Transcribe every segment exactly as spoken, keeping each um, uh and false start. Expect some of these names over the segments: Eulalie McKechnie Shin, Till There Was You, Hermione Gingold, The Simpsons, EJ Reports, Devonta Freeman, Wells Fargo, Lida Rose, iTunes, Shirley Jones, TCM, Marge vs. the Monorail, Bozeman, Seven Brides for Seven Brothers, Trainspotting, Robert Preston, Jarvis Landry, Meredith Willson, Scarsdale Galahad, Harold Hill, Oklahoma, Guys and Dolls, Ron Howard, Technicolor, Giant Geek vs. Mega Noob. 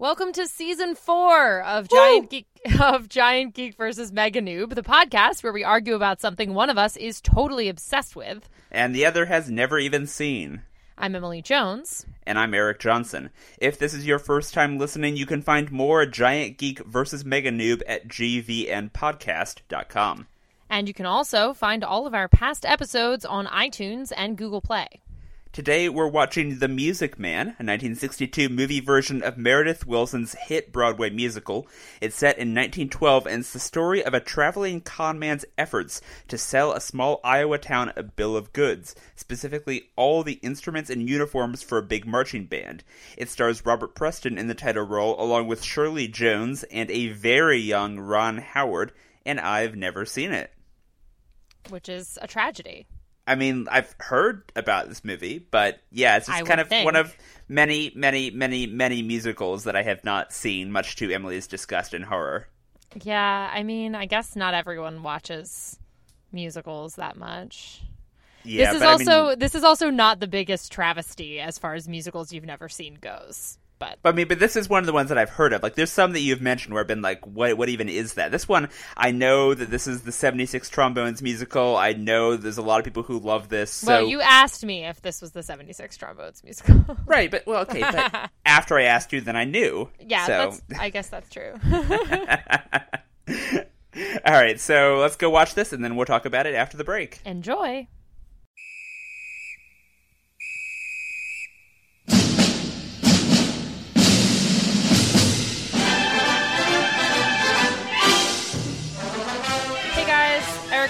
Welcome to season four of Giant Woo! Geek of Giant Geek versus. Mega Noob, the podcast where we argue about something one of us is totally obsessed with, and the other has never even seen. I'm Emily Jones. And I'm Eric Johnson. If this is your first time listening, you can find more Giant Geek versus. Mega Noob at g v n podcast dot com. And you can also find all of our past episodes on iTunes and Google Play. Today, we're watching The Music Man, a nineteen sixty-two movie version of Meredith Willson's hit Broadway musical. It's set in nineteen twelve, and it's the story of a traveling con man's efforts to sell a small Iowa town a bill of goods, specifically all the instruments and uniforms for a big marching band. It stars Robert Preston in the title role, along with Shirley Jones and a very young Ron Howard, and I've never seen it. Which is a tragedy. I mean, I've heard about this movie, but yeah, it's just I kind of think. one of many, many, many, many musicals that I have not seen, much to Emily's disgust and horror. Yeah, I mean, I guess not everyone watches musicals that much. Yeah, this is but also I mean, this is also not the biggest travesty as far as musicals you've never seen goes. But. but I mean, but this is one of the ones that I've heard of. Like, there's some that you've mentioned where I've been like, what What even is that? This one, I know that this is the seventy-six Trombones musical. I know there's a lot of people who love this. So... Well, you asked me if this was the seventy-six Trombones musical. Right, but, well, okay, but after I asked you, then I knew. Yeah, so. that's, I guess that's true. All right, so let's go watch this, and then we'll talk about it after the break. Enjoy.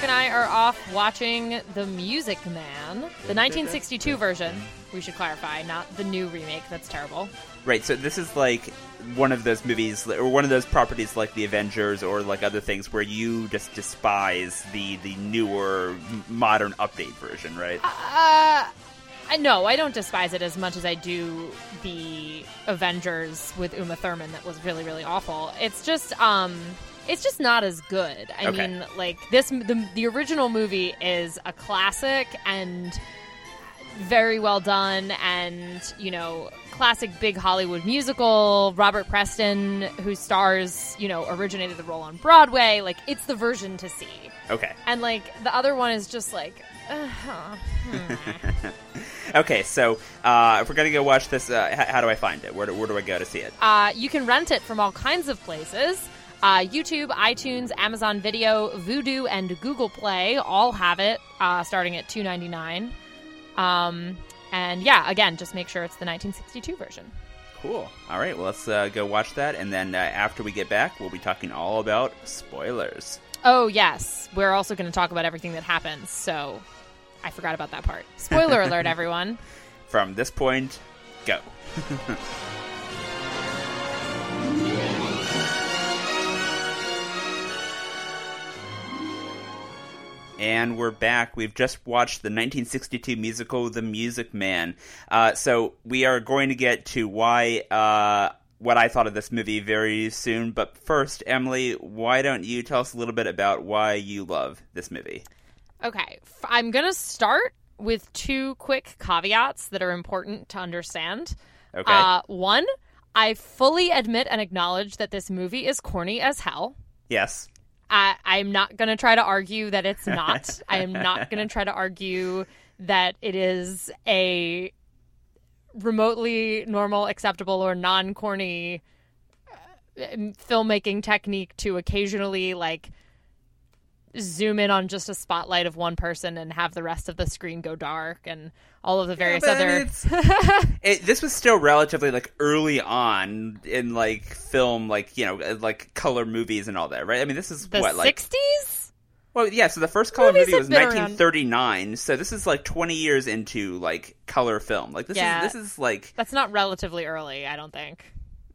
And I are off watching The Music Man, the nineteen sixty-two version, we should clarify, not the new remake, that's terrible. Right, so this is like one of those movies, or one of those properties like The Avengers or like other things where you just despise the, the newer, modern update version, right? Uh, I, no, I don't despise it as much as I do The Avengers with Uma Thurman that was really, really awful. It's just, um... It's just not as good. I okay. mean, like, this, the, the original movie is a classic and very well done and, you know, classic big Hollywood musical. Robert Preston, who stars, you know, originated the role on Broadway. Like, it's the version to see. Okay. And, like, the other one is just, like, uh-huh. Hmm. Okay, so uh, if we're going to go watch this, uh, h- how do I find it? Where do, where do I go to see it? Uh, you can rent it from all kinds of places. Uh, YouTube, iTunes, Amazon Video, Vudu, and Google Play all have it, uh, starting at two dollars and ninety-nine cents. Um, and yeah, again, just make sure it's the nineteen sixty-two version. Cool. All right, well, let's uh, go watch that, and then uh, after we get back, we'll be talking all about spoilers. Oh, yes. We're also going to talk about everything that happens, so I forgot about that part. Spoiler alert, everyone. From this point, go. And we're back. We've just watched the nineteen sixty-two musical, The Music Man. Uh, so we are going to get to why uh, what I thought of this movie very soon. But first, Emily, why don't you tell us a little bit about why you love this movie? Okay. I'm going to start with two quick caveats that are important to understand. Okay. Uh, one, I fully admit and acknowledge that this movie is corny as hell. Yes. I, I'm not going to try to argue that it's not. I am not going to try to argue that it is a remotely normal, acceptable, or non-corny uh, filmmaking technique to occasionally, like, zoom in on just a spotlight of one person and have the rest of the screen go dark and all of the various yeah, other... I mean, it, this was still relatively, like, early on in, like, film, like, you know, like, color movies and all that, right? I mean, this is the what, like... sixties? Well, yeah, so the first color movies movie was nineteen thirty-nine, around... so this is, like, twenty years into, like, color film. Like, this yeah, is, this is like... That's not relatively early, I don't think.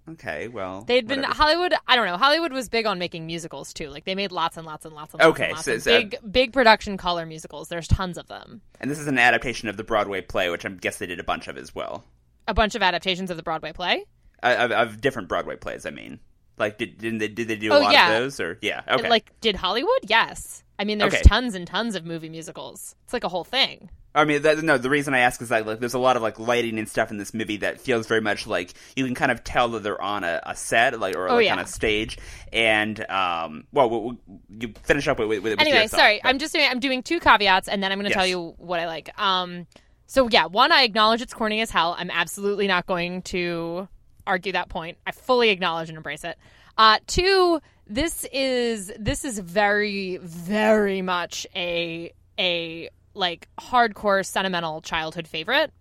Okay, well, they'd been whatever. Hollywood. I don't know. Hollywood was big on making musicals too. Like they made lots and lots and lots and lots. Okay, and lots so, so big, big production color musicals. There's tons of them. And this is an adaptation of the Broadway play, which I guess they did a bunch of as well. A bunch of adaptations of the Broadway play. Uh, of, of different Broadway plays. I mean, like did didn't they did they do a oh, lot yeah. of those or yeah? Okay, and, like did Hollywood? Yes. I mean, there's okay. tons and tons of movie musicals. It's like a whole thing. I mean, that, no, the reason I ask is that, like, there's a lot of, like, lighting and stuff in this movie that feels very much like you can kind of tell that they're on a, a set, like, or, like, oh, yeah. on a stage. And, um, well, we'll, we'll you finish up with, with, with anyway, your thought, sorry. But... I'm just doing, I'm doing two caveats, and then I'm going to yes. tell you what I like. Um, so, yeah, one, I acknowledge it's corny as hell. I'm absolutely not going to argue that point. I fully acknowledge and embrace it. Uh, two, this is, this is very, very much a, a... like hardcore sentimental childhood favorite.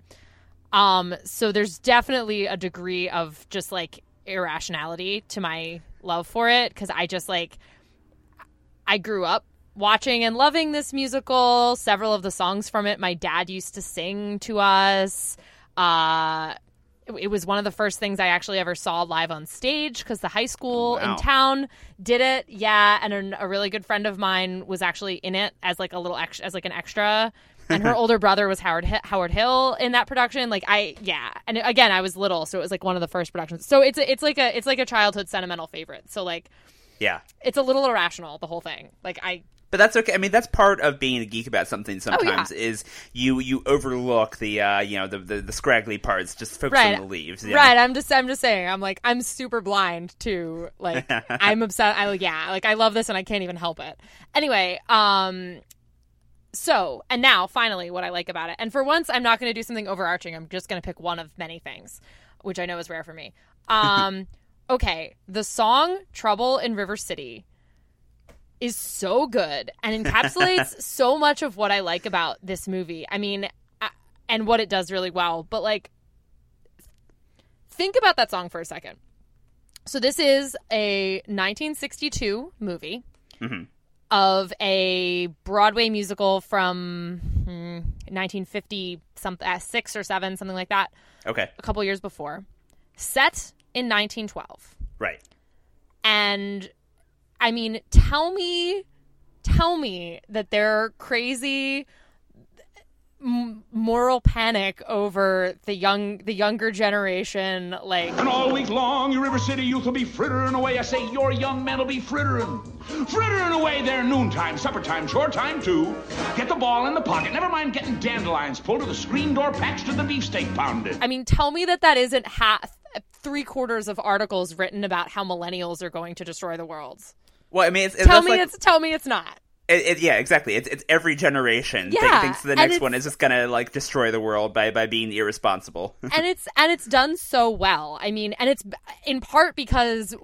Um, so there's definitely a degree of just like irrationality to my love for it. Cause I just like, I grew up watching and loving this musical. Several of the songs from it, my dad used to sing to us. Uh, it was one of the first things I actually ever saw live on stage because the high school wow. in town did it. Yeah. And a, a really good friend of mine was actually in it as like a little ex- as like an extra. And her older brother was Howard H- Howard Hill in that production. Like I, yeah. And again, I was little. So it was like one of the first productions. So it's, a, it's like a, it's like a childhood sentimental favorite. So like, yeah, it's a little irrational, the whole thing. Like I, But that's okay. I mean, that's part of being a geek about something sometimes oh, yeah. is you, you overlook the, uh, you know, the, the, the scraggly parts, just focus right. on the leaves. Yeah. Right. I'm just, I'm just saying, I'm like, I'm super blind to, like, I'm obsessed. I, yeah. Like, I love this and I can't even help it. Anyway. Um, so, and now finally what I like about it. And for once, I'm not going to do something overarching. I'm just going to pick one of many things, which I know is rare for me. Um, okay. The song Trouble in River City is so good and encapsulates so much of what I like about this movie. I mean, I, and what it does really well. But, like, think about that song for a second. So this is a nineteen sixty-two movie mm-hmm. of a Broadway musical from hmm, nineteen fifty-six or seven, something like that. Okay. A couple years before. Set in nineteen twelve. Right. And... I mean, tell me, tell me that their crazy moral panic over the young, the younger generation, like. And all week long, your River City youth will be frittering away. I say your young men will be frittering, frittering away their noontime, supper time, chore time too. Get the ball in the pocket. Never mind getting dandelions pulled to the screen door, patched to the beefsteak pounded. I mean, tell me that that isn't half, three quarters of articles written about how millennials are going to destroy the world. Well, I mean, it's, it's tell me like, it's tell me it's not. It, it, yeah, exactly. It's it's every generation yeah, that thinks the next one is just gonna like destroy the world by, by being irresponsible. and it's and it's done so well. I mean, and it's in part because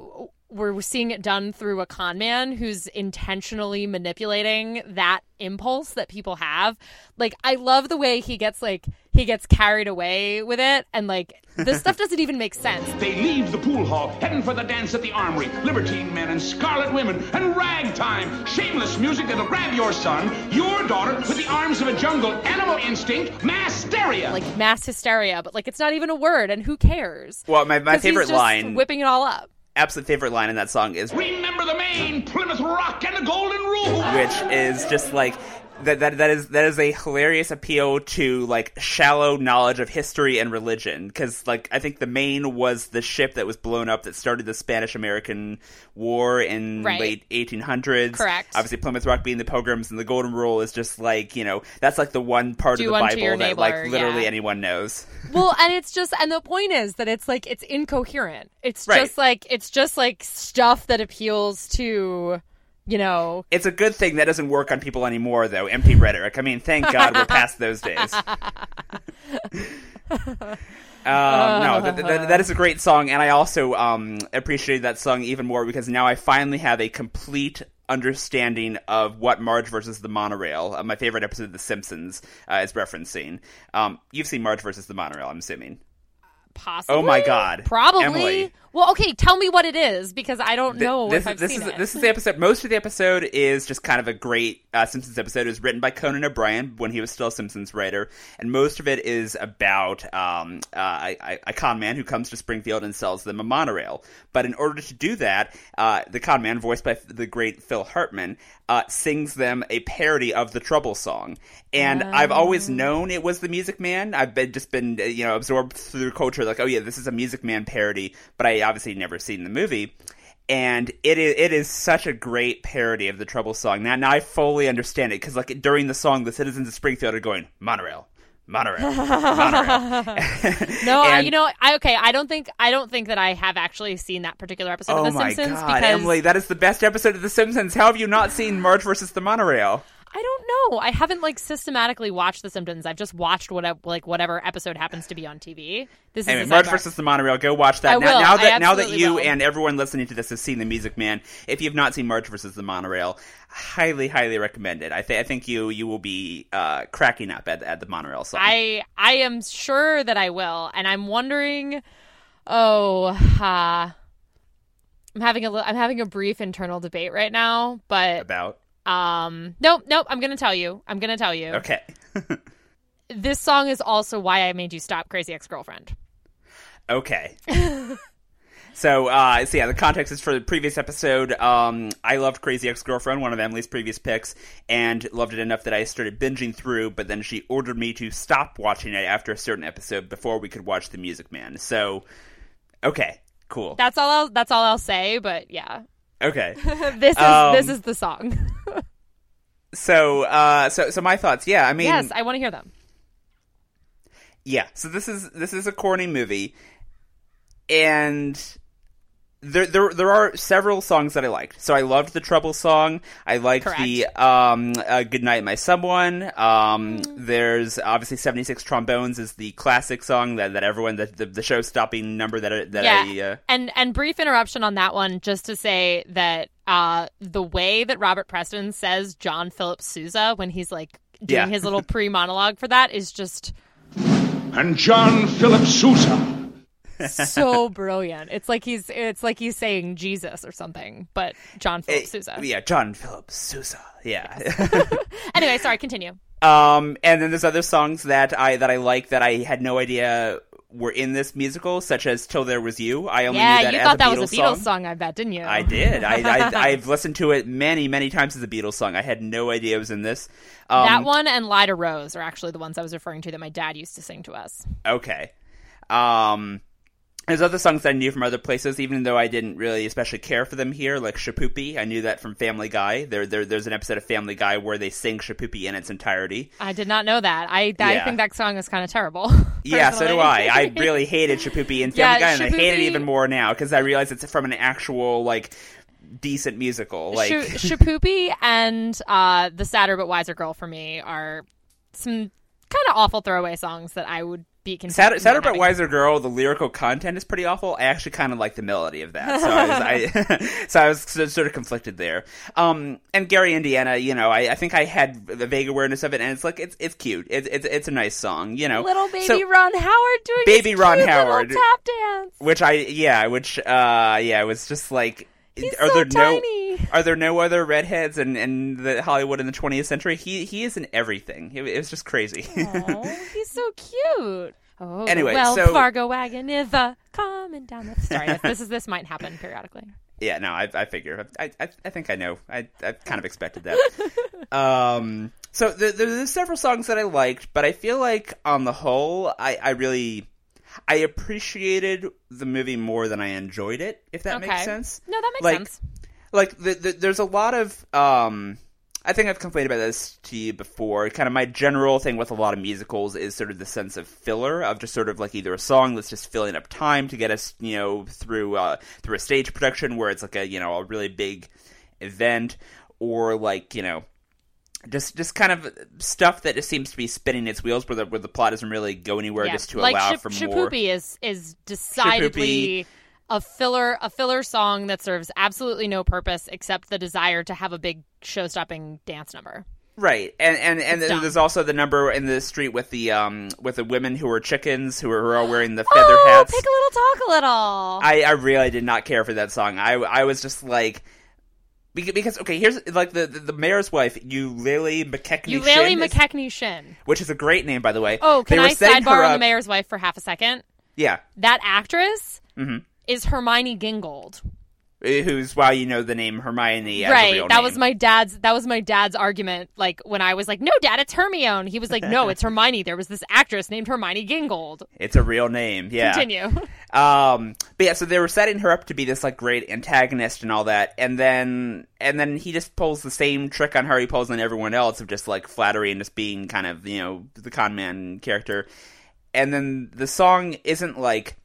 we're seeing it done through a con man who's intentionally manipulating that impulse that people have. Like, I love the way he gets like he gets carried away with it, and like this stuff doesn't even make sense. They leave the pool hall, heading for the dance at the armory. Libertine men and scarlet women and ragtime. Shameless music that'll grab your son, your daughter, with the arms of a jungle. Animal instinct, mass hysteria. Like mass hysteria, but like it's not even a word, and who cares? Well, my my favorite he's just line, whipping it all up. Absolute favorite line in that song is "Remember the Maine, Plymouth Rock, and the Golden Rule," which is just like that. That that is that is a hilarious appeal to like shallow knowledge of history and religion, because like I think the Maine was the ship that was blown up that started the Spanish-American War in right. late eighteen hundreds. Correct. Obviously, Plymouth Rock being the Pilgrims, and the Golden Rule is just like you know that's like the one part Do of the Bible that neighbor, like literally yeah. anyone knows. Well, and it's just and the point is that it's like it's incoherent. It's right. just like it's just like stuff that appeals to. You know, it's a good thing that doesn't work on people anymore, though. Empty rhetoric. I mean, thank God we're past those days. Um, no, th- th- th- that is a great song, and I also um, appreciated that song even more because now I finally have a complete understanding of what Marge versus the Monorail, uh, my favorite episode of The Simpsons, uh, is referencing. Um, you've seen Marge versus the Monorail, I'm assuming. Possibly. Oh my God. Probably. Emily. Well, okay, tell me what it is, because I don't know this, if I've this seen is, it. This is the episode. Most of the episode is just kind of a great uh, Simpsons episode. It was written by Conan O'Brien when he was still a Simpsons writer, and most of it is about um, uh, a, a con man who comes to Springfield and sells them a monorail. But in order to do that, uh, the con man, voiced by the great Phil Hartman, uh, sings them a parody of the Trouble song. And um. I've always known it was The Music Man. I've been just been you know absorbed through culture like, oh yeah, this is a Music Man parody, but I obviously never seen the movie, and it is it is such a great parody of the Trouble song. Now, now I fully understand it, because like during the song, the citizens of Springfield are going monorail, monorail, monorail. No, and, I, you know, I okay, I don't think I don't think that I have actually seen that particular episode oh of The Simpsons. Oh my god, because... Emily, that is the best episode of The Simpsons. How have you not seen Marge versus the Monorail? I don't know. I haven't like systematically watched The Simpsons. I've just watched whatever, like whatever episode happens to be on T V. This anyway, is Marge versus the Monorail. Go watch that. I now, will. now that I now that you will. And everyone listening to this has seen The Music Man, if you've not seen Marge versus the Monorail, highly, highly recommend it. I think I think you you will be uh, cracking up at at the monorail song. I I am sure that I will, and I'm wondering. Oh, uh, I'm having a I'm having a brief internal debate right now, but about. Um, nope, nope, I'm going to tell you. I'm going to tell you. Okay. This song is also why I made you stop Crazy Ex-Girlfriend. Okay. So, uh, so yeah, the context is for the previous episode. Um, I loved Crazy Ex-Girlfriend, one of Emily's previous picks, and loved it enough that I started binging through, but then she ordered me to stop watching it after a certain episode before we could watch The Music Man. So, okay, cool. That's all I'll, that's all I'll say, but yeah. Okay. this is um, this is the song. so uh so so my thoughts, yeah, I mean yes, I want to hear them. Yeah, so this is this is a corny movie, and there there there are several songs that I liked. So I loved the Trouble song. I liked Correct. the um uh, Goodnight My Someone. Um mm-hmm. There's obviously seventy-six Trombones is the classic song that, that everyone the the, the show stopping number that that yeah. I uh... and and brief interruption on that one just to say that uh the way that Robert Preston says John Philip Sousa when he's like doing yeah. his little pre-monologue for that is just and John Philip Sousa. So brilliant. It's like he's it's like he's saying Jesus or something, but John Philip Sousa. Yeah, John Philip Sousa. Yeah. Yes. Anyway, sorry, continue. Um, and then there's other songs that I that I like that I had no idea were in this musical, such as Till There Was You. I only yeah, knew that you as thought a that Beatles was a Beatles song. song, I bet, didn't you? I did. I, I, I've listened to it many, many times as a Beatles song. I had no idea it was in this. Um, that one and Lida Rose are actually the ones I was referring to that my dad used to sing to us. Okay. Um... There's other songs that I knew from other places, even though I didn't really especially care for them here, like Shipoopi. I knew that from Family Guy. There, there, there's an episode of Family Guy where they sing Shipoopi in its entirety. I did not know that. I, I yeah. think that song is kind of terrible. Yeah, so do I. I really hated Shipoopi in Family yeah, Guy, and Shipoopi... I hate it even more now because I realize it's from an actual, like, decent musical. Like Sh- Shipoopi and uh, The Sadder But Wiser Girl for me are some kind of awful throwaway songs that I would... Sadder, Sadder But Wiser Girl, the lyrical content is pretty awful. I actually kind of like the melody of that. So I was, I, so I was sort of conflicted there. Um, and Gary Indiana, you know, I, I think I had the vague awareness of it, and it's like, it's it's cute. It's it's, it's a nice song, you know. Little baby so, Ron Howard doing baby his Ron cute Howard, little tap dance. Which I, yeah, which, uh, yeah, it was just like... He's are so there tiny. No, are there no other redheads in, in the Hollywood in the twentieth century? He he is in everything. It, it was just crazy. Aww, he's so cute. Oh, anyway, well, so... Fargo wagon is a coming down the... Sorry, this is this might happen periodically. Yeah, no, I, I figure. I, I I think I know. I I kind of expected that. um, so there, there's several songs that I liked, but I feel like on the whole, I, I really... I appreciated the movie more than I enjoyed it, if that okay. makes sense. No, that makes like, sense. Like, the, the, there's a lot of, um, I think I've complained about this to you before. Kind of my general thing with a lot of musicals is sort of the sense of filler, of just sort of like either a song that's just filling up time to get us, you know, through uh, through a stage production where it's like a, you know, a really big event, or like, you know, Just just kind of stuff that just seems to be spinning its wheels where the, where the plot doesn't really go anywhere yeah. just to like allow Sh- for Shipoopi more. Shipoopi is, is decidedly Shipoopi. a filler a filler song that serves absolutely no purpose except the desire to have a big show-stopping dance number. Right, and and, and there's also the number in the street with the um with the women who are chickens who are all wearing the feather oh, hats. Pick a little, talk a little. I, I really did not care for that song. I I was just like, because okay, here's like the the, the mayor's wife, Eulalie McKechnie. Eulalie McKechnie Shin, which is a great name, by the way. Oh, can I sidebar on the mayor's wife for half a second? Yeah, that actress mm-hmm. is Hermione Gingold. Who's why you know the name Hermione as right, a real that name. was my dad's that was my dad's argument, like when I was like, no dad, it's Hermione. He was like, no, it's Hermione. There was this actress named Hermione Gingold. It's a real name. Yeah. Continue. Um but yeah, so they were setting her up to be this like great antagonist and all that, and then and then he just pulls the same trick on her he pulls on everyone else of just like flattery and just being kind of, you know, the con man character. And then the song isn't like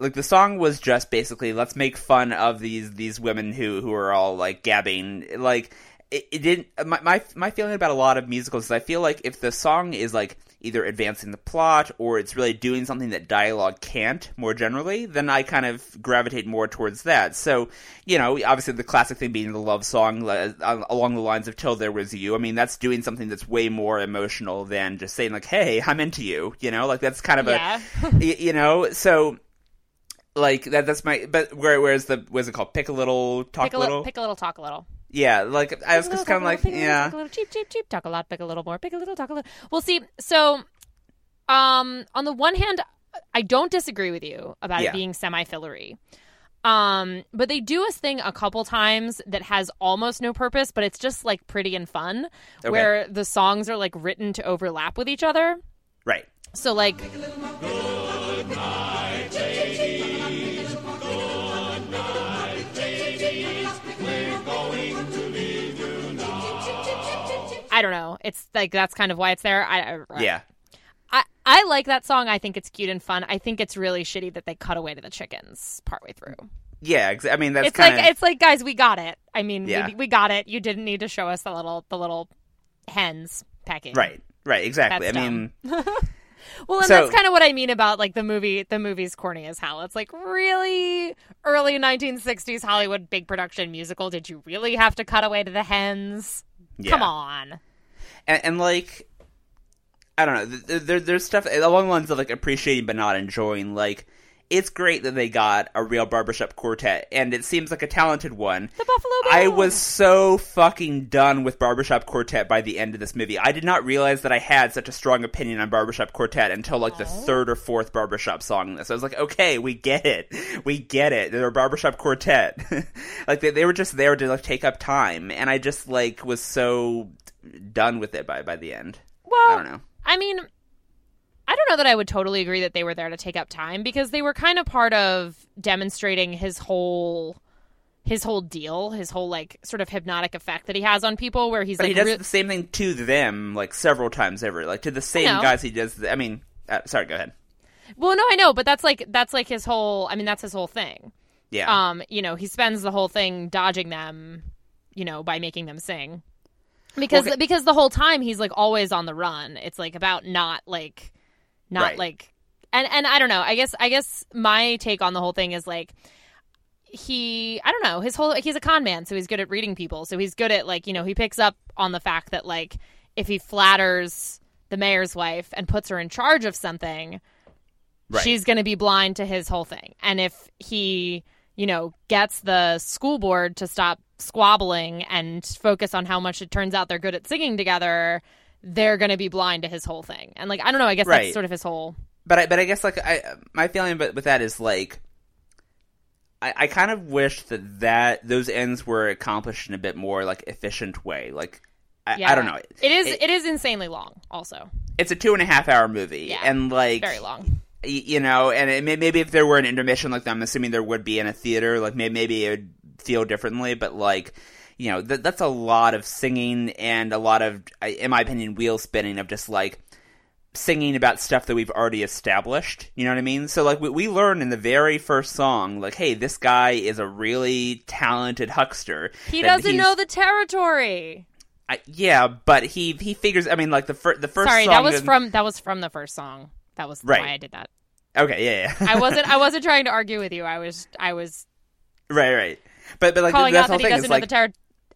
Like, the song was just basically, let's make fun of these, these women who, who are all, like, gabbing. Like, it, it didn't... My, my my feeling about a lot of musicals is I feel like if the song is, like, either advancing the plot or it's really doing something that dialogue can't more generally, then I kind of gravitate more towards that. So, you know, obviously the classic thing being the love song uh, along the lines of Till There Was You. I mean, that's doing something that's way more emotional than just saying, like, hey, I'm into you. You know, like, that's kind of yeah. a... you, you know, so... Like that. That's my. But where? Where's the? What's it called? Pick a little, talk pick a little. Li- pick a little, talk a little. Yeah. Like pick I was little, just kind of like, little, yeah. Pick a little, cheap, cheap, cheap. Talk a lot. Pick a little more. Pick a little, talk a little. Well, see. So, um, on the one hand, I don't disagree with you about yeah. it being semi-fillery. Um, but they do a thing a couple times that has almost no purpose, but it's just like pretty and fun, okay. where the songs are like written to overlap with each other. Right. So like. Pick a little more, pick a little more, I don't know. It's like that's kind of why it's there. I, I yeah. I, I like that song. I think it's cute and fun. I think it's really shitty that they cut away to the chickens partway through. Yeah, I mean that's it's kind like of... it's like guys, we got it. I mean, yeah. we, we got it. You didn't need to show us the little the little hens pecking. Right. Right. Exactly. That's I dumb. mean. Well, and so, that's kind of what I mean about like the movie. The movie's corny as hell. It's like really early nineteen sixties Hollywood big production musical. Did you really have to cut away to the hens? Yeah. Come on. And, and, like, I don't know, there, there, there's stuff along the lines of, like, appreciating but not enjoying. Like, it's great that they got a real barbershop quartet, and it seems like a talented one. The Buffalo Balls. I was so fucking done with barbershop quartet by the end of this movie. I did not realize that I had such a strong opinion on barbershop quartet until, like, the oh. third or fourth barbershop song in this. I was like, okay, we get it. We get it. They're a barbershop quartet. Like, they, they were just there to, like, take up time, and I just, like, was so... done with it by by the end. Well, I don't know. I mean, I don't know that I would totally agree that they were there to take up time, because they were kind of part of demonstrating his whole his whole deal, his whole like sort of hypnotic effect that he has on people, where he's but like he does re- the same thing to them like several times ever, like to the same guys he does. The, I mean, uh, sorry, go ahead. Well, no, I know, but that's like that's like his whole. I mean, that's his whole thing. Yeah. Um, you know, he spends the whole thing dodging them, you know, by making them sing. Because okay. because the whole time he's like always on the run. It's like about not like not right. like and, and I don't know. I guess I guess my take on the whole thing is like he I don't know, his whole he's a con man, so he's good at reading people. So he's good at like, you know, he picks up on the fact that like if he flatters the mayor's wife and puts her in charge of something, right. she's gonna be blind to his whole thing. And if he, you know, gets the school board to stop squabbling and focus on how much it turns out they're good at singing together, they're going to be blind to his whole thing. And like, I don't know, I guess right. that's sort of his whole. But I, but I guess like I, my feeling with that is like, I, I kind of wish that, that those ends were accomplished in a bit more like efficient way. Like, I, yeah. I don't know. It, it is, it, it is insanely long also. It's a two and a half hour movie. Yeah, and like very long. You know, and it may, maybe if there were an intermission, like I'm assuming there would be in a theater, like maybe, maybe it would feel differently. But like, you know, th- that's a lot of singing and a lot of, in my opinion, wheel spinning of just like singing about stuff that we've already established. You know what I mean? So like we, we learn in the very first song, like, hey, this guy is a really talented huckster. He doesn't know the territory. I, yeah, but he he figures. I mean, like the fir- the first. Sorry, song that was and, from that was from the first song. That was right. why I did that. Okay, yeah, yeah. I wasn't. I wasn't trying to argue with you. I was. I was. Right, right. But but like calling that's out that he doesn't know like, the tar-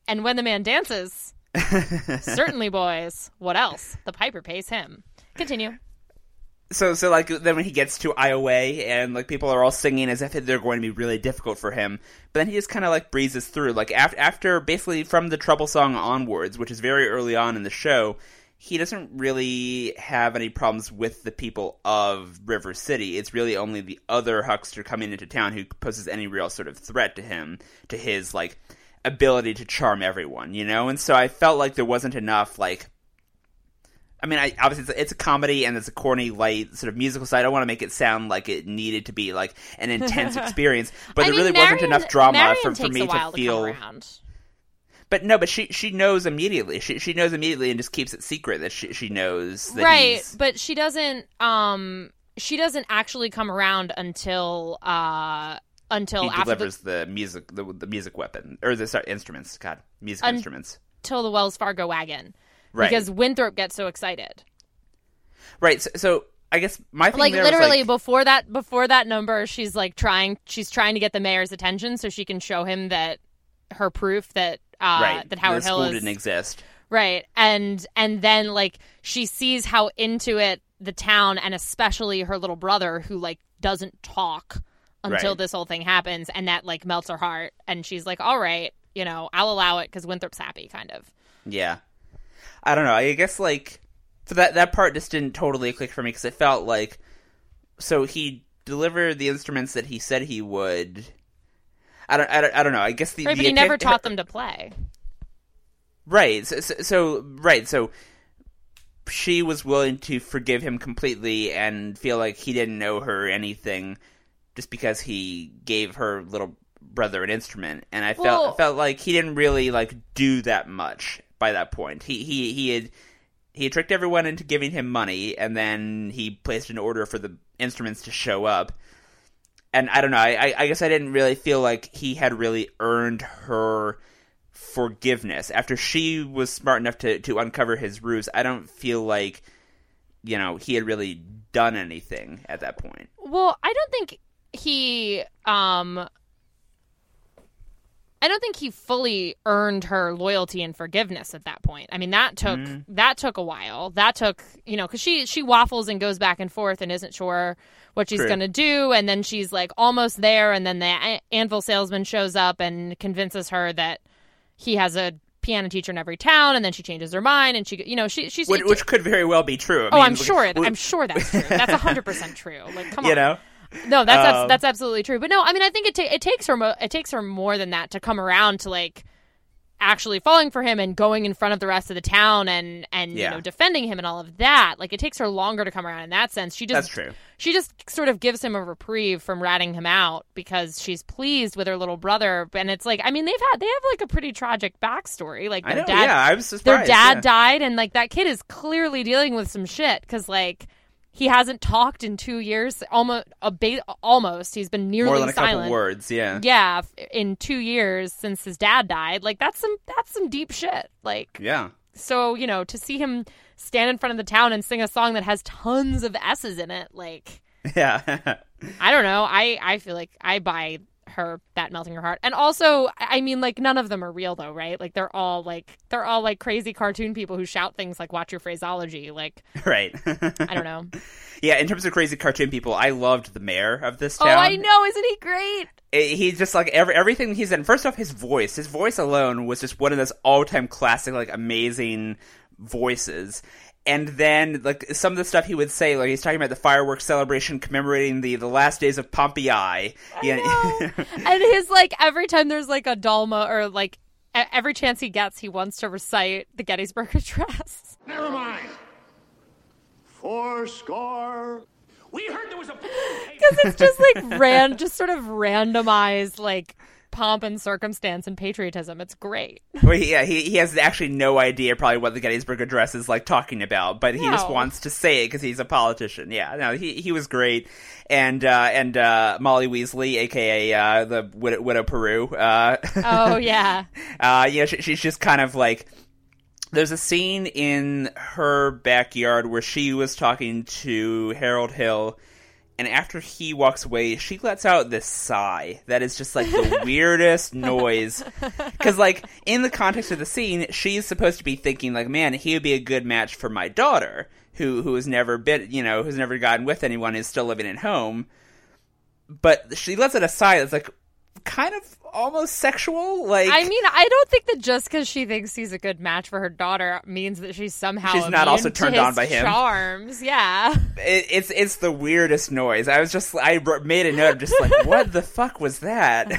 and when the man dances, Certainly, boys. What else? The piper pays him. Continue. So, so like, then when he gets to Iowa and, like, people are all singing as if they're going to be really difficult for him, but then he just kind of, like, breezes through. Like, after, after basically from the Trouble Song onwards, which is very early on in the show, he doesn't really have any problems with the people of River City. It's really only the other huckster coming into town who poses any real sort of threat to him, to his, like, ability to charm everyone, you know? And so I felt like there wasn't enough, like... I mean, I, obviously, it's a, it's a comedy, and it's a corny, light, sort of musical side. I don't want to make it sound like it needed to be, like, an intense experience. But I there mean, really Marion, wasn't enough drama for, for me to feel... To but no, but she, she knows immediately. She she knows immediately and just keeps it secret that she, she knows that right, he's... but she doesn't, um, she doesn't actually come around until... Uh... Until he after delivers the, the music, the, the music weapon, or the sorry, instruments. God, music un- instruments. Till the Wells Fargo wagon, right? Because Winthrop gets so excited, right? So, so I guess my thing like there literally was like, before that, before that number, she's like trying, she's trying to get the mayor's attention so she can show him that her proof that uh, right. that Howard the Hill school is, didn't exist, right? And and then like she sees how into it the town and especially her little brother who like doesn't talk. Until right. this whole thing happens, and that, like, melts her heart, and she's like, all right, you know, I'll allow it, because Winthrop's happy, kind of. Yeah. I don't know, I guess, like, so that, that part just didn't totally click for me, because it felt like, so he delivered the instruments that he said he would, I don't I don't, I don't know, I guess the... Right, the but he never taught her, them to play. Right, so, so, so right, so... She was willing to forgive him completely, and feel like he didn't know her or anything... Just because he gave her little brother an instrument, and I felt well, felt like he didn't really like do that much by that point. He he he had he had tricked everyone into giving him money, and then he placed an order for the instruments to show up. And I don't know. I I guess I didn't really feel like he had really earned her forgiveness after she was smart enough to to uncover his ruse. I don't feel like you know he had really done anything at that point. Well, I don't think. He, um, I don't think he fully earned her loyalty and forgiveness at that point. I mean, that took, mm. that took a while. That took, you know, because she, she waffles and goes back and forth and isn't sure what she's going to do. And then she's, like, almost there. And then the a- anvil salesman shows up and convinces her that he has a piano teacher in every town. And then she changes her mind. And she, you know, she, she's... Which, it, which could very well be true. I oh, mean, I'm sure. It, I'm sure that's true. That's one hundred percent true. Like, come on. You know? No, that's um, ab- that's absolutely true. But no, I mean, I think it ta- it takes her mo- it takes her more than that to come around to like actually falling for him and going in front of the rest of the town and and yeah. you know defending him and all of that. Like it takes her longer to come around in that sense. She just that's true. She just sort of gives him a reprieve from ratting him out because she's pleased with her little brother. And it's like I mean they've had they have like a pretty tragic backstory. Like their I know, dad, yeah, I was surprised, their dad yeah. died, and like that kid is clearly dealing with some shit because like. He hasn't talked in two years, almost. A ba- almost, he's been nearly silent. More than a silent. couple words, yeah. Yeah, in two years since his dad died, like that's some that's some deep shit. Like, yeah. So you know, to see him stand in front of the town and sing a song that has tons of S's in it, like, yeah. I don't know. I, I feel like I buy her that melting her heart, and also, I mean, like none of them are real though, right? Like they're all like they're all like crazy cartoon people who shout things like "Watch your phraseology," like right. I don't know. Yeah, in terms of crazy cartoon people, I loved the mayor of this town. Oh, I know, isn't he great? It, he's just like every everything he's in. First off, his voice, his voice alone was just one of those all-time classic, like amazing voices. And then, like, some of the stuff he would say, like, he's talking about the fireworks celebration commemorating the, the last days of Pompeii. I yeah. know. And his, like, every time there's, like, a Dalma or, like, every chance he gets, he wants to recite the Gettysburg Address. Never mind. Four score. We heard there was a... Because it's just, like, ran- just sort of randomized, like... pomp and circumstance and patriotism. It's great. Well, yeah, he, he has actually no idea probably what the Gettysburg Address is like talking about, but he no. just wants to say it because he's a politician. Yeah, no, he he was great. And uh, and uh, Molly Weasley, a k a. Uh, the Widow, Widow Peru. Uh, oh, yeah. uh, you know, she, she's just kind of like... There's a scene in her backyard where she was talking to Harold Hill And after he walks away, she lets out this sigh that is just, like, the weirdest noise. Because, like, in the context of the scene, she's supposed to be thinking, like, man, he would be a good match for my daughter, who who has never been, you know, who's never gotten with anyone, is still living at home. But she lets out a sigh that's, like, kind of almost sexual. Like, I mean, I don't think that just because she thinks he's a good match for her daughter means that she's somehow she's not also turned on by him charms. Yeah, it, it's it's the weirdest noise. I was just I made a note, just like, what the fuck was that?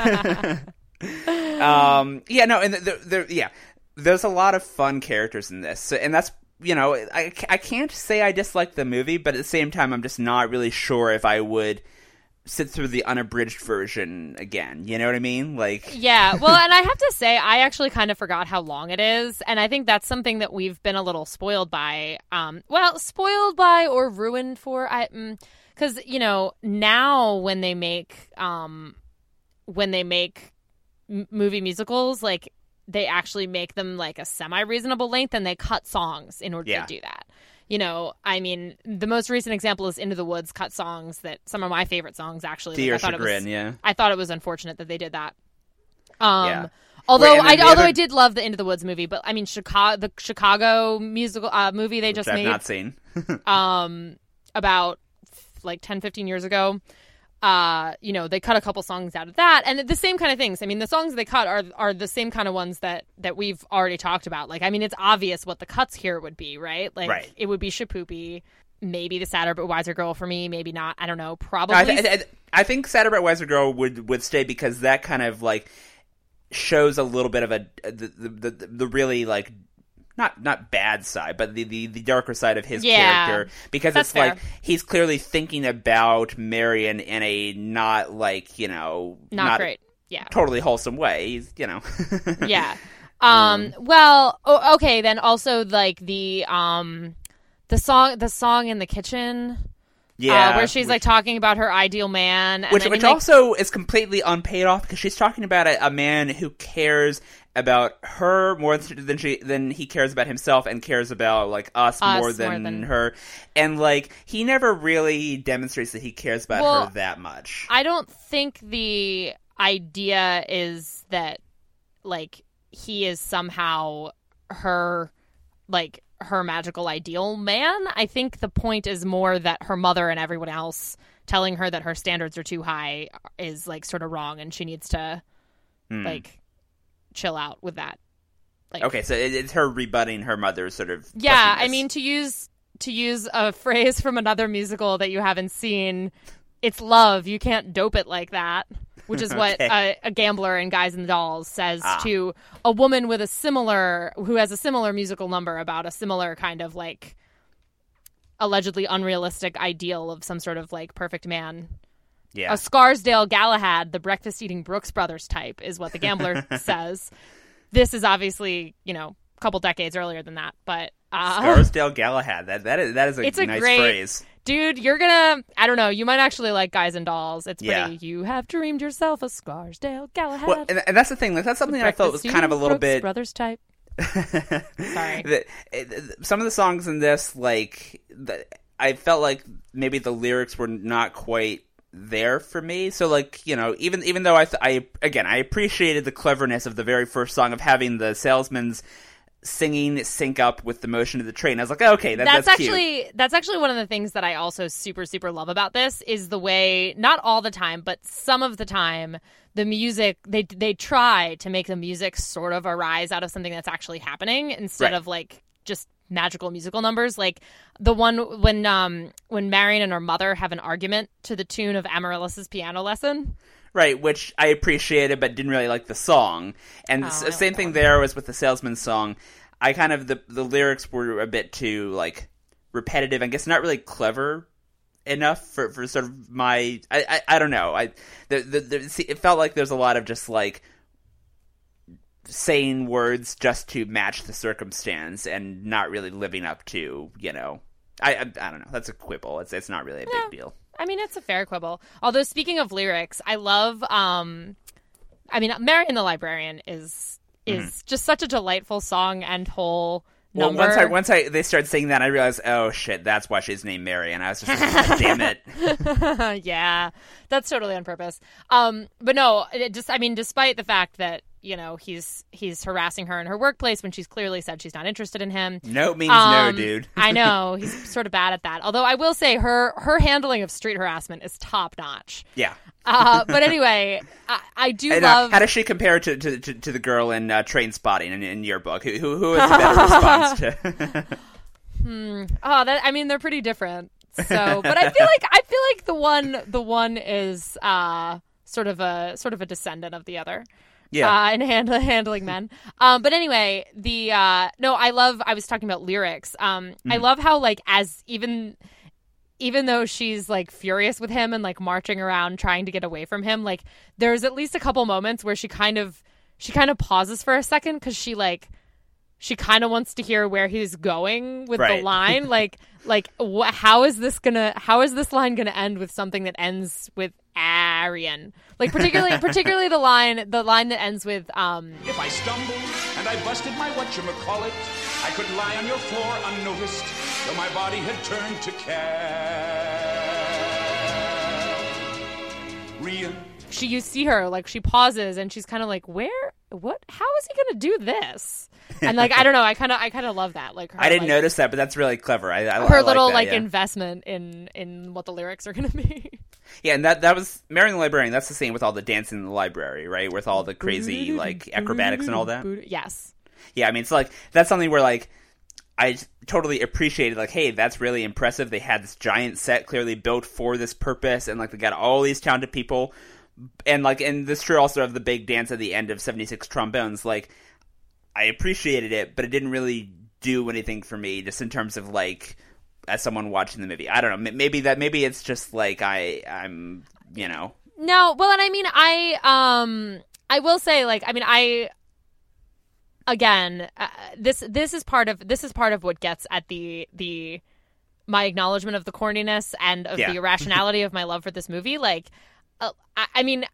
um, yeah, no, and there, there, yeah, there's a lot of fun characters in this, so, and that's you know, I I can't say I dislike the movie, but at the same time, I'm just not really sure if I would sit through the unabridged version again. You know what I mean? Like, yeah. Well, and I have to say, I actually kind of forgot how long it is. And I think that's something that we've been a little spoiled by. Um, well, spoiled by or ruined for. I Because, you know, now when they make um, when they make m- movie musicals, like, they actually make them like a semi-reasonable length and they cut songs in order yeah. to do that. You know, I mean, the most recent example is Into the Woods cut songs that some of my favorite songs actually. To like, your I thought chagrin, it was, yeah. I thought it was unfortunate that they did that. Um, yeah. Although, Wait, I, although other... I did love the Into the Woods movie, but I mean, Chicago, the Chicago musical uh, movie they Which just I've made. I've not seen. um, about like ten, fifteen years ago. Uh, you know, they cut a couple songs out of that, and the same kind of things. I mean, the songs they cut are are the same kind of ones that, that we've already talked about. Like, I mean, it's obvious what the cuts here would be, right? Like, right. It would be Shipoopi, maybe the Sadder But Wiser Girl for me, maybe not. I don't know. Probably. I, th- I, th- I think Sadder But Wiser Girl would, would stay because that kind of like shows a little bit of a the the, the, the really like. Not not bad side, but the, the, the darker side of his yeah, character. Because it's fair. Like he's clearly thinking about Marion in a not like, you know, not, not great. Yeah. Totally wholesome way. He's, you know. yeah. Um, um well oh, okay, then also like the um the song the song in the kitchen. Yeah, uh, where she's which, like talking about her ideal man, and which I mean, which like, also is completely unpaid off because she's talking about a, a man who cares about her more than she than he cares about himself, and cares about like us, us more, than more than her, and like he never really demonstrates that he cares about well, her that much. I don't think the idea is that like he is somehow her like. her magical ideal man. I think the point is more that her mother and everyone else telling her that her standards are too high is like sort of wrong, and she needs to mm. like chill out with that. Like, okay, so it's her rebutting her mother's sort of yeah. I mean, to use to use a phrase from another musical that you haven't seen, it's love. You can't dope it like that. Which is what okay. a, a gambler in Guys and Dolls says ah. to a woman with a similar, who has a similar musical number about a similar kind of like allegedly unrealistic ideal of some sort of like perfect man. Yeah. A Scarsdale Galahad, the breakfast eating Brooks Brothers type, is what the gambler says. This is obviously, you know, a couple decades earlier than that, but uh, Scarsdale Galahad. That that is that is a it's nice a great, phrase. Dude, you're gonna, I don't know, you might actually like Guys and Dolls. It's pretty, yeah. You have dreamed yourself a Scarsdale Galahad. Well, and, and that's the thing, that's something that I felt was kind of a little Brooks bit... Brothers type. Sorry. The, some of the songs in this, like, the, I felt like maybe the lyrics were not quite there for me. So, like, you know, even even though I, th- I again, I appreciated the cleverness of the very first song of having the salesman's singing sync up with the motion of the train. I was like, oh, okay, that, that's, that's actually cute. That's actually one of the things that I also super super love about this is the way, not all the time, but some of the time, the music they they try to make the music sort of arise out of something that's actually happening instead right. of like just magical musical numbers. Like the one when um when Marion and her mother have an argument to the tune of Amaryllis's Piano Lesson. Right, which I appreciated, but didn't really like the song. And oh, the same thing there was with the salesman's song. I kind of the the lyrics were a bit too like repetitive. I guess not really clever enough for, for sort of my. I, I I don't know. I the the, the see, it felt like there's a lot of just like saying words just to match the circumstance and not really living up to you know. I I, I don't know. That's a quibble. It's it's not really a big yeah. deal. I mean, it's a fair quibble. Although, speaking of lyrics, I love, um, I mean, Marion the Librarian is is mm. just such a delightful song and whole number. Well, once I once I they started saying that, I realized, oh shit, that's why she's named Mary, and I was just like, damn it. Yeah, that's totally on purpose. Um, but no, it just I mean, despite the fact that, you know, he's he's harassing her in her workplace when she's clearly said she's not interested in him. No means um, no, dude. I know. He's sort of bad at that. Although I will say her her handling of street harassment is top notch. Yeah. Uh, but anyway, I, I do and, love... Uh, how does she compare to, to, to, to the girl in uh, Trainspotting in, in your book? Who, who is the better response to? hmm. Oh, that, I mean, they're pretty different. So, but I feel like I feel like the one the one is uh, sort of a sort of a descendant of the other. Yeah, uh, and hand- handling men. Um, but anyway, the uh, no, I love. I was talking about lyrics. Um, mm. I love how, like, as even even though she's like furious with him and like marching around trying to get away from him, like there's at least a couple moments where she kind of she kind of pauses for a second because she like she kind of wants to hear where he's going with right. the line. like like wh- how is this gonna how is this line gonna end with something that ends with Arian, like particularly, particularly the line, the line that ends with, um, if I stumbled and I busted my whatchamacallit, I could lie on your floor unnoticed, though my body had turned to Carrion. She, you see her, like she pauses and she's kind of like, where, what, how is he going to do this? And like, I don't know, I kind of, I kind of love that. Like, her, I didn't like, notice that, but that's really clever. I, I her I little like, that, like yeah. investment in, in what the lyrics are going to be. Yeah, and that, that was Mary and the Librarian. That's the same with all the dancing in the library, right? With all the crazy, like, acrobatics and all that. Yes. Yeah, I mean, it's like, that's something where, like, I totally appreciated, like, hey, that's really impressive. They had this giant set clearly built for this purpose, and, like, they got all these talented people. And, like, and this true also of the big dance at the end of seventy-six Trombones. Like, I appreciated it, but it didn't really do anything for me, just in terms of, like, as someone watching the movie. I don't know. Maybe that. Maybe it's just like I. I'm. You know. No. Well, and I mean, I. Um. I will say, like, I mean, I. Again, uh, this. This is part of. This is part of what gets at the. The. My acknowledgement of the corniness and of yeah. the irrationality of my love for this movie. Like, uh, I, I mean,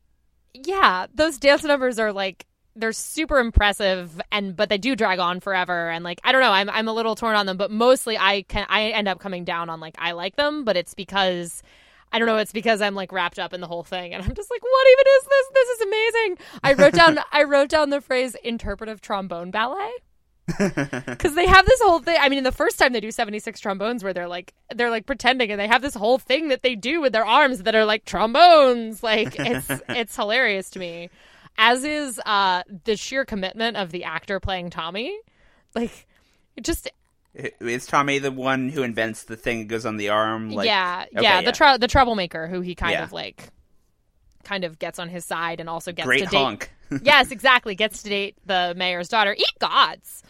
yeah, those dance numbers are like. They're super impressive, and but they do drag on forever, and like I don't know, I'm I'm a little torn on them, but mostly I can I end up coming down on like I like them, but it's because I don't know, it's because I'm like wrapped up in the whole thing, and I'm just like, what even is this? This is amazing. I wrote down I wrote down the phrase interpretive trombone ballet because they have this whole thing. I mean, the first time they do seventy-six trombones, where they're like they're like pretending, and they have this whole thing that they do with their arms that are like trombones. Like it's it's hilarious to me. As is uh, the sheer commitment of the actor playing Tommy. Like, it just... Is Tommy the one who invents the thing that goes on the arm? Like, yeah, okay, yeah, the tr- the troublemaker who he kind yeah. of, like, kind of gets on his side and also gets Great to date... Great honk. Yes, exactly. Gets to date the mayor's daughter. Eat gods!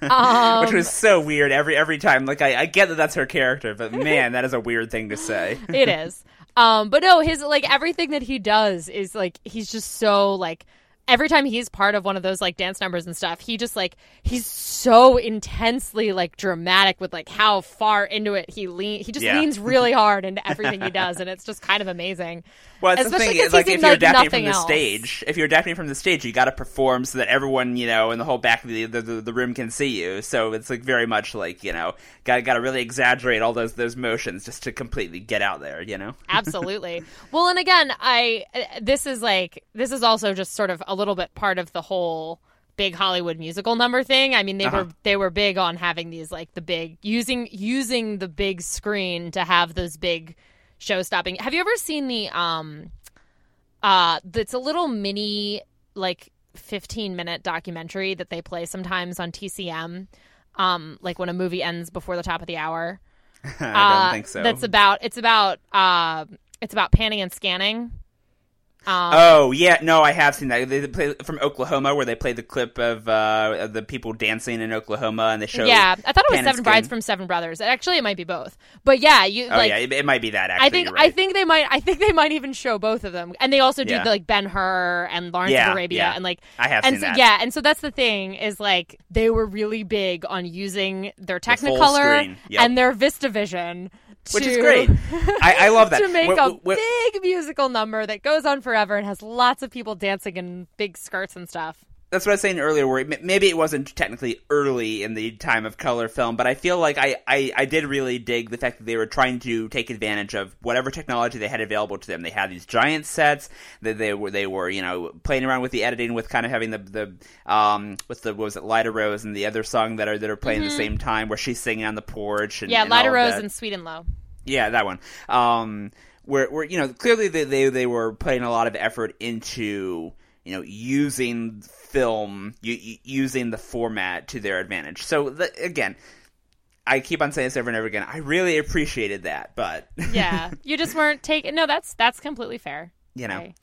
Um, Which was so weird every every time. Like, I, I get that that's her character, but man, that is a weird thing to say. It is. Um, but no, his, like, everything that he does is, like, he's just so, like, every time he's part of one of those, like, dance numbers and stuff, he just, like, he's so intensely, like, dramatic with, like, how far into it he leans. He just yeah. leans really hard into everything he does, and it's just kind of amazing. Well, it's the thing, it's like, if you're like, adapting from the else. stage, if you're adapting from the stage, you gotta perform so that everyone, you know, in the whole back of the, the, the, the room can see you, so it's, like, very much, like, you know, gotta, gotta really exaggerate all those, those motions just to completely get out there, you know? Absolutely. Well, and again, I, this is, like, this is also just sort of a little bit part of the whole big Hollywood musical number thing. I mean, they uh-huh. were they were big on having these like the big using using the big screen to have those big show stopping. Have you ever seen the um uh it's a little mini like fifteen minute documentary that they play sometimes on T C M um like when a movie ends before the top of the hour? I don't uh, think so. That's about it's about uh it's about panning and scanning. Um, oh, yeah. No, I have seen that. They, they play from Oklahoma where they play the clip of, uh, of the people dancing in Oklahoma and they show. Yeah, I thought it was Seven Brides from Seven Brothers. Actually, it might be both. But yeah, you oh, like yeah, it, it might be that actually. I think right. I think they might I think they might even show both of them. And they also do yeah. the, like Ben Hur and Lawrence yeah, of Arabia yeah. and like I have and seen so, that. Yeah, and so that's the thing is like they were really big on using their Technicolor the yep. and their VistaVision. To, Which is great. I, I love that. To make what, what, a big musical number that goes on forever and has lots of people dancing in big skirts and stuff. That's what I was saying earlier, where maybe it wasn't technically early in the time of color film, but I feel like I, I, I did really dig the fact that they were trying to take advantage of whatever technology they had available to them. They had these giant sets that they were they were you know playing around with the editing, with kind of having the the um with the what was it Lida Rose and the other song that are that are playing mm-hmm. at the same time, where she's singing on the porch and yeah and Lida all Rose that. And Sweet and Low. Yeah, that one. Um, where where you know clearly they they, they were putting a lot of effort into. You know, using film, u- using the format to their advantage. So, the, again, I keep on saying this over and over again. I really appreciated that, but... yeah, you just weren't taking... No, that's that's completely fair. You know. Right.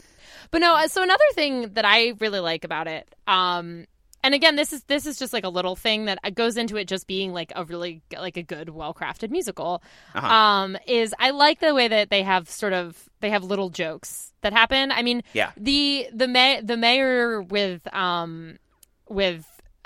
But no, so another thing that I really like about it, um, and again, this is this is just like a little thing that goes into it just being like a really, like a good, well-crafted musical, uh-huh. um, is I like the way that they have sort of, they have little jokes that happen. I mean, yeah. the the ma- the mayor with um with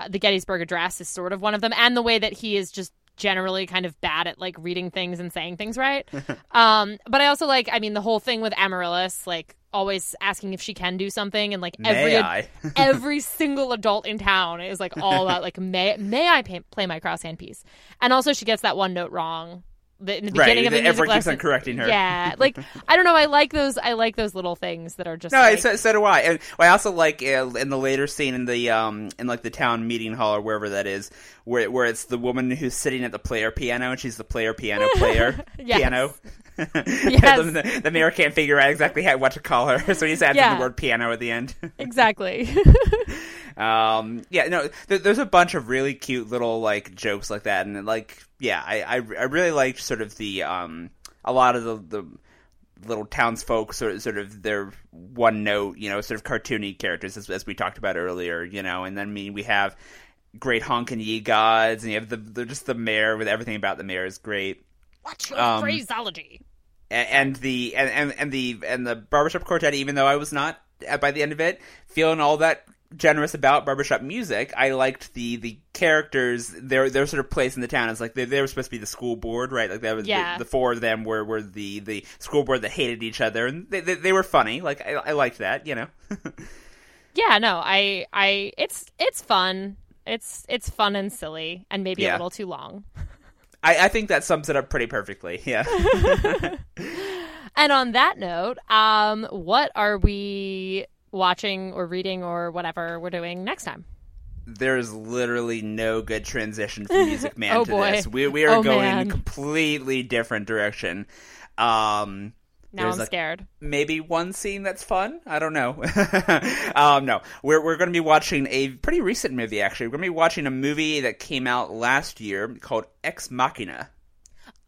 the Gettysburg Address is sort of one of them, and the way that he is just generally kind of bad at like reading things and saying things right. um, but I also like, I mean, the whole thing with Amaryllis, like always asking if she can do something, and like every ad- every single adult in town is like all that like may may I pay- play my crosshand piece, and also she gets that one note wrong. The, in the beginning right, of the music everyone lesson. Keeps on correcting her. Yeah, like I don't know. I like those. I like those little things that are just. No, like... so, so do I. And I also like uh, in the later scene in the um in like the town meeting hall or wherever that is, where where it's the woman who's sitting at the player piano and she's the player piano player yes. piano. Yes. the, the mayor can't figure out exactly how, what to call her, so he's adding yeah. the word piano at the end. Exactly. Um, yeah, no, th- there's a bunch of really cute little, like, jokes like that, and, like, yeah, I, I, I really liked sort of the, um, a lot of the, the little townsfolk, sort, sort of their one-note, you know, sort of cartoony characters, as, as we talked about earlier, you know, and then, I mean, we have great honkin' ye gods, and you have the, the just the mayor, with everything about the mayor is great. What's your um, phraseology? And, and the, and, and, and the, and the barbershop quartet, even though I was not, by the end of it, feeling all that generous about barbershop music, I liked the the characters, their their sort of place in the town. It's like they, they were supposed to be the school board, right? Like that was yeah. the, the four of them were were the the school board that hated each other, and they they, they were funny. Like I, I liked that, you know. yeah, no, I I it's it's fun. It's it's fun and silly, and maybe yeah. a little too long. I, I think that sums it up pretty perfectly. Yeah. And on that note, um, what are we watching or reading or whatever we're doing next time? There's literally no good transition from Music Man oh to boy. This. We we are oh going man. in a completely different direction. Um, now I'm like scared. Maybe one scene that's fun. I don't know. um, no, we're we're going to be watching a pretty recent movie. Actually, we're going to be watching a movie that came out last year called Ex Machina.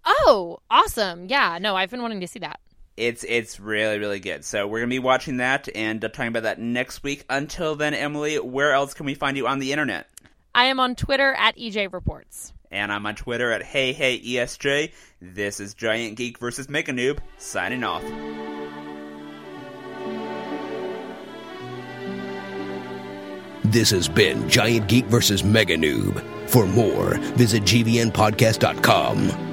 Oh, awesome! Yeah, no, I've been wanting to see that. It's it's really, really good. So we're going to be watching that and uh, talking about that next week. Until then, Emily, where else can we find you on the internet? I am on Twitter at E J Reports. And I'm on Twitter at HeyHeyESJ. This is Giant Geek versus. Mega Noob, signing off. This has been Giant Geek versus. Mega Noob. For more, visit G V N podcast dot com.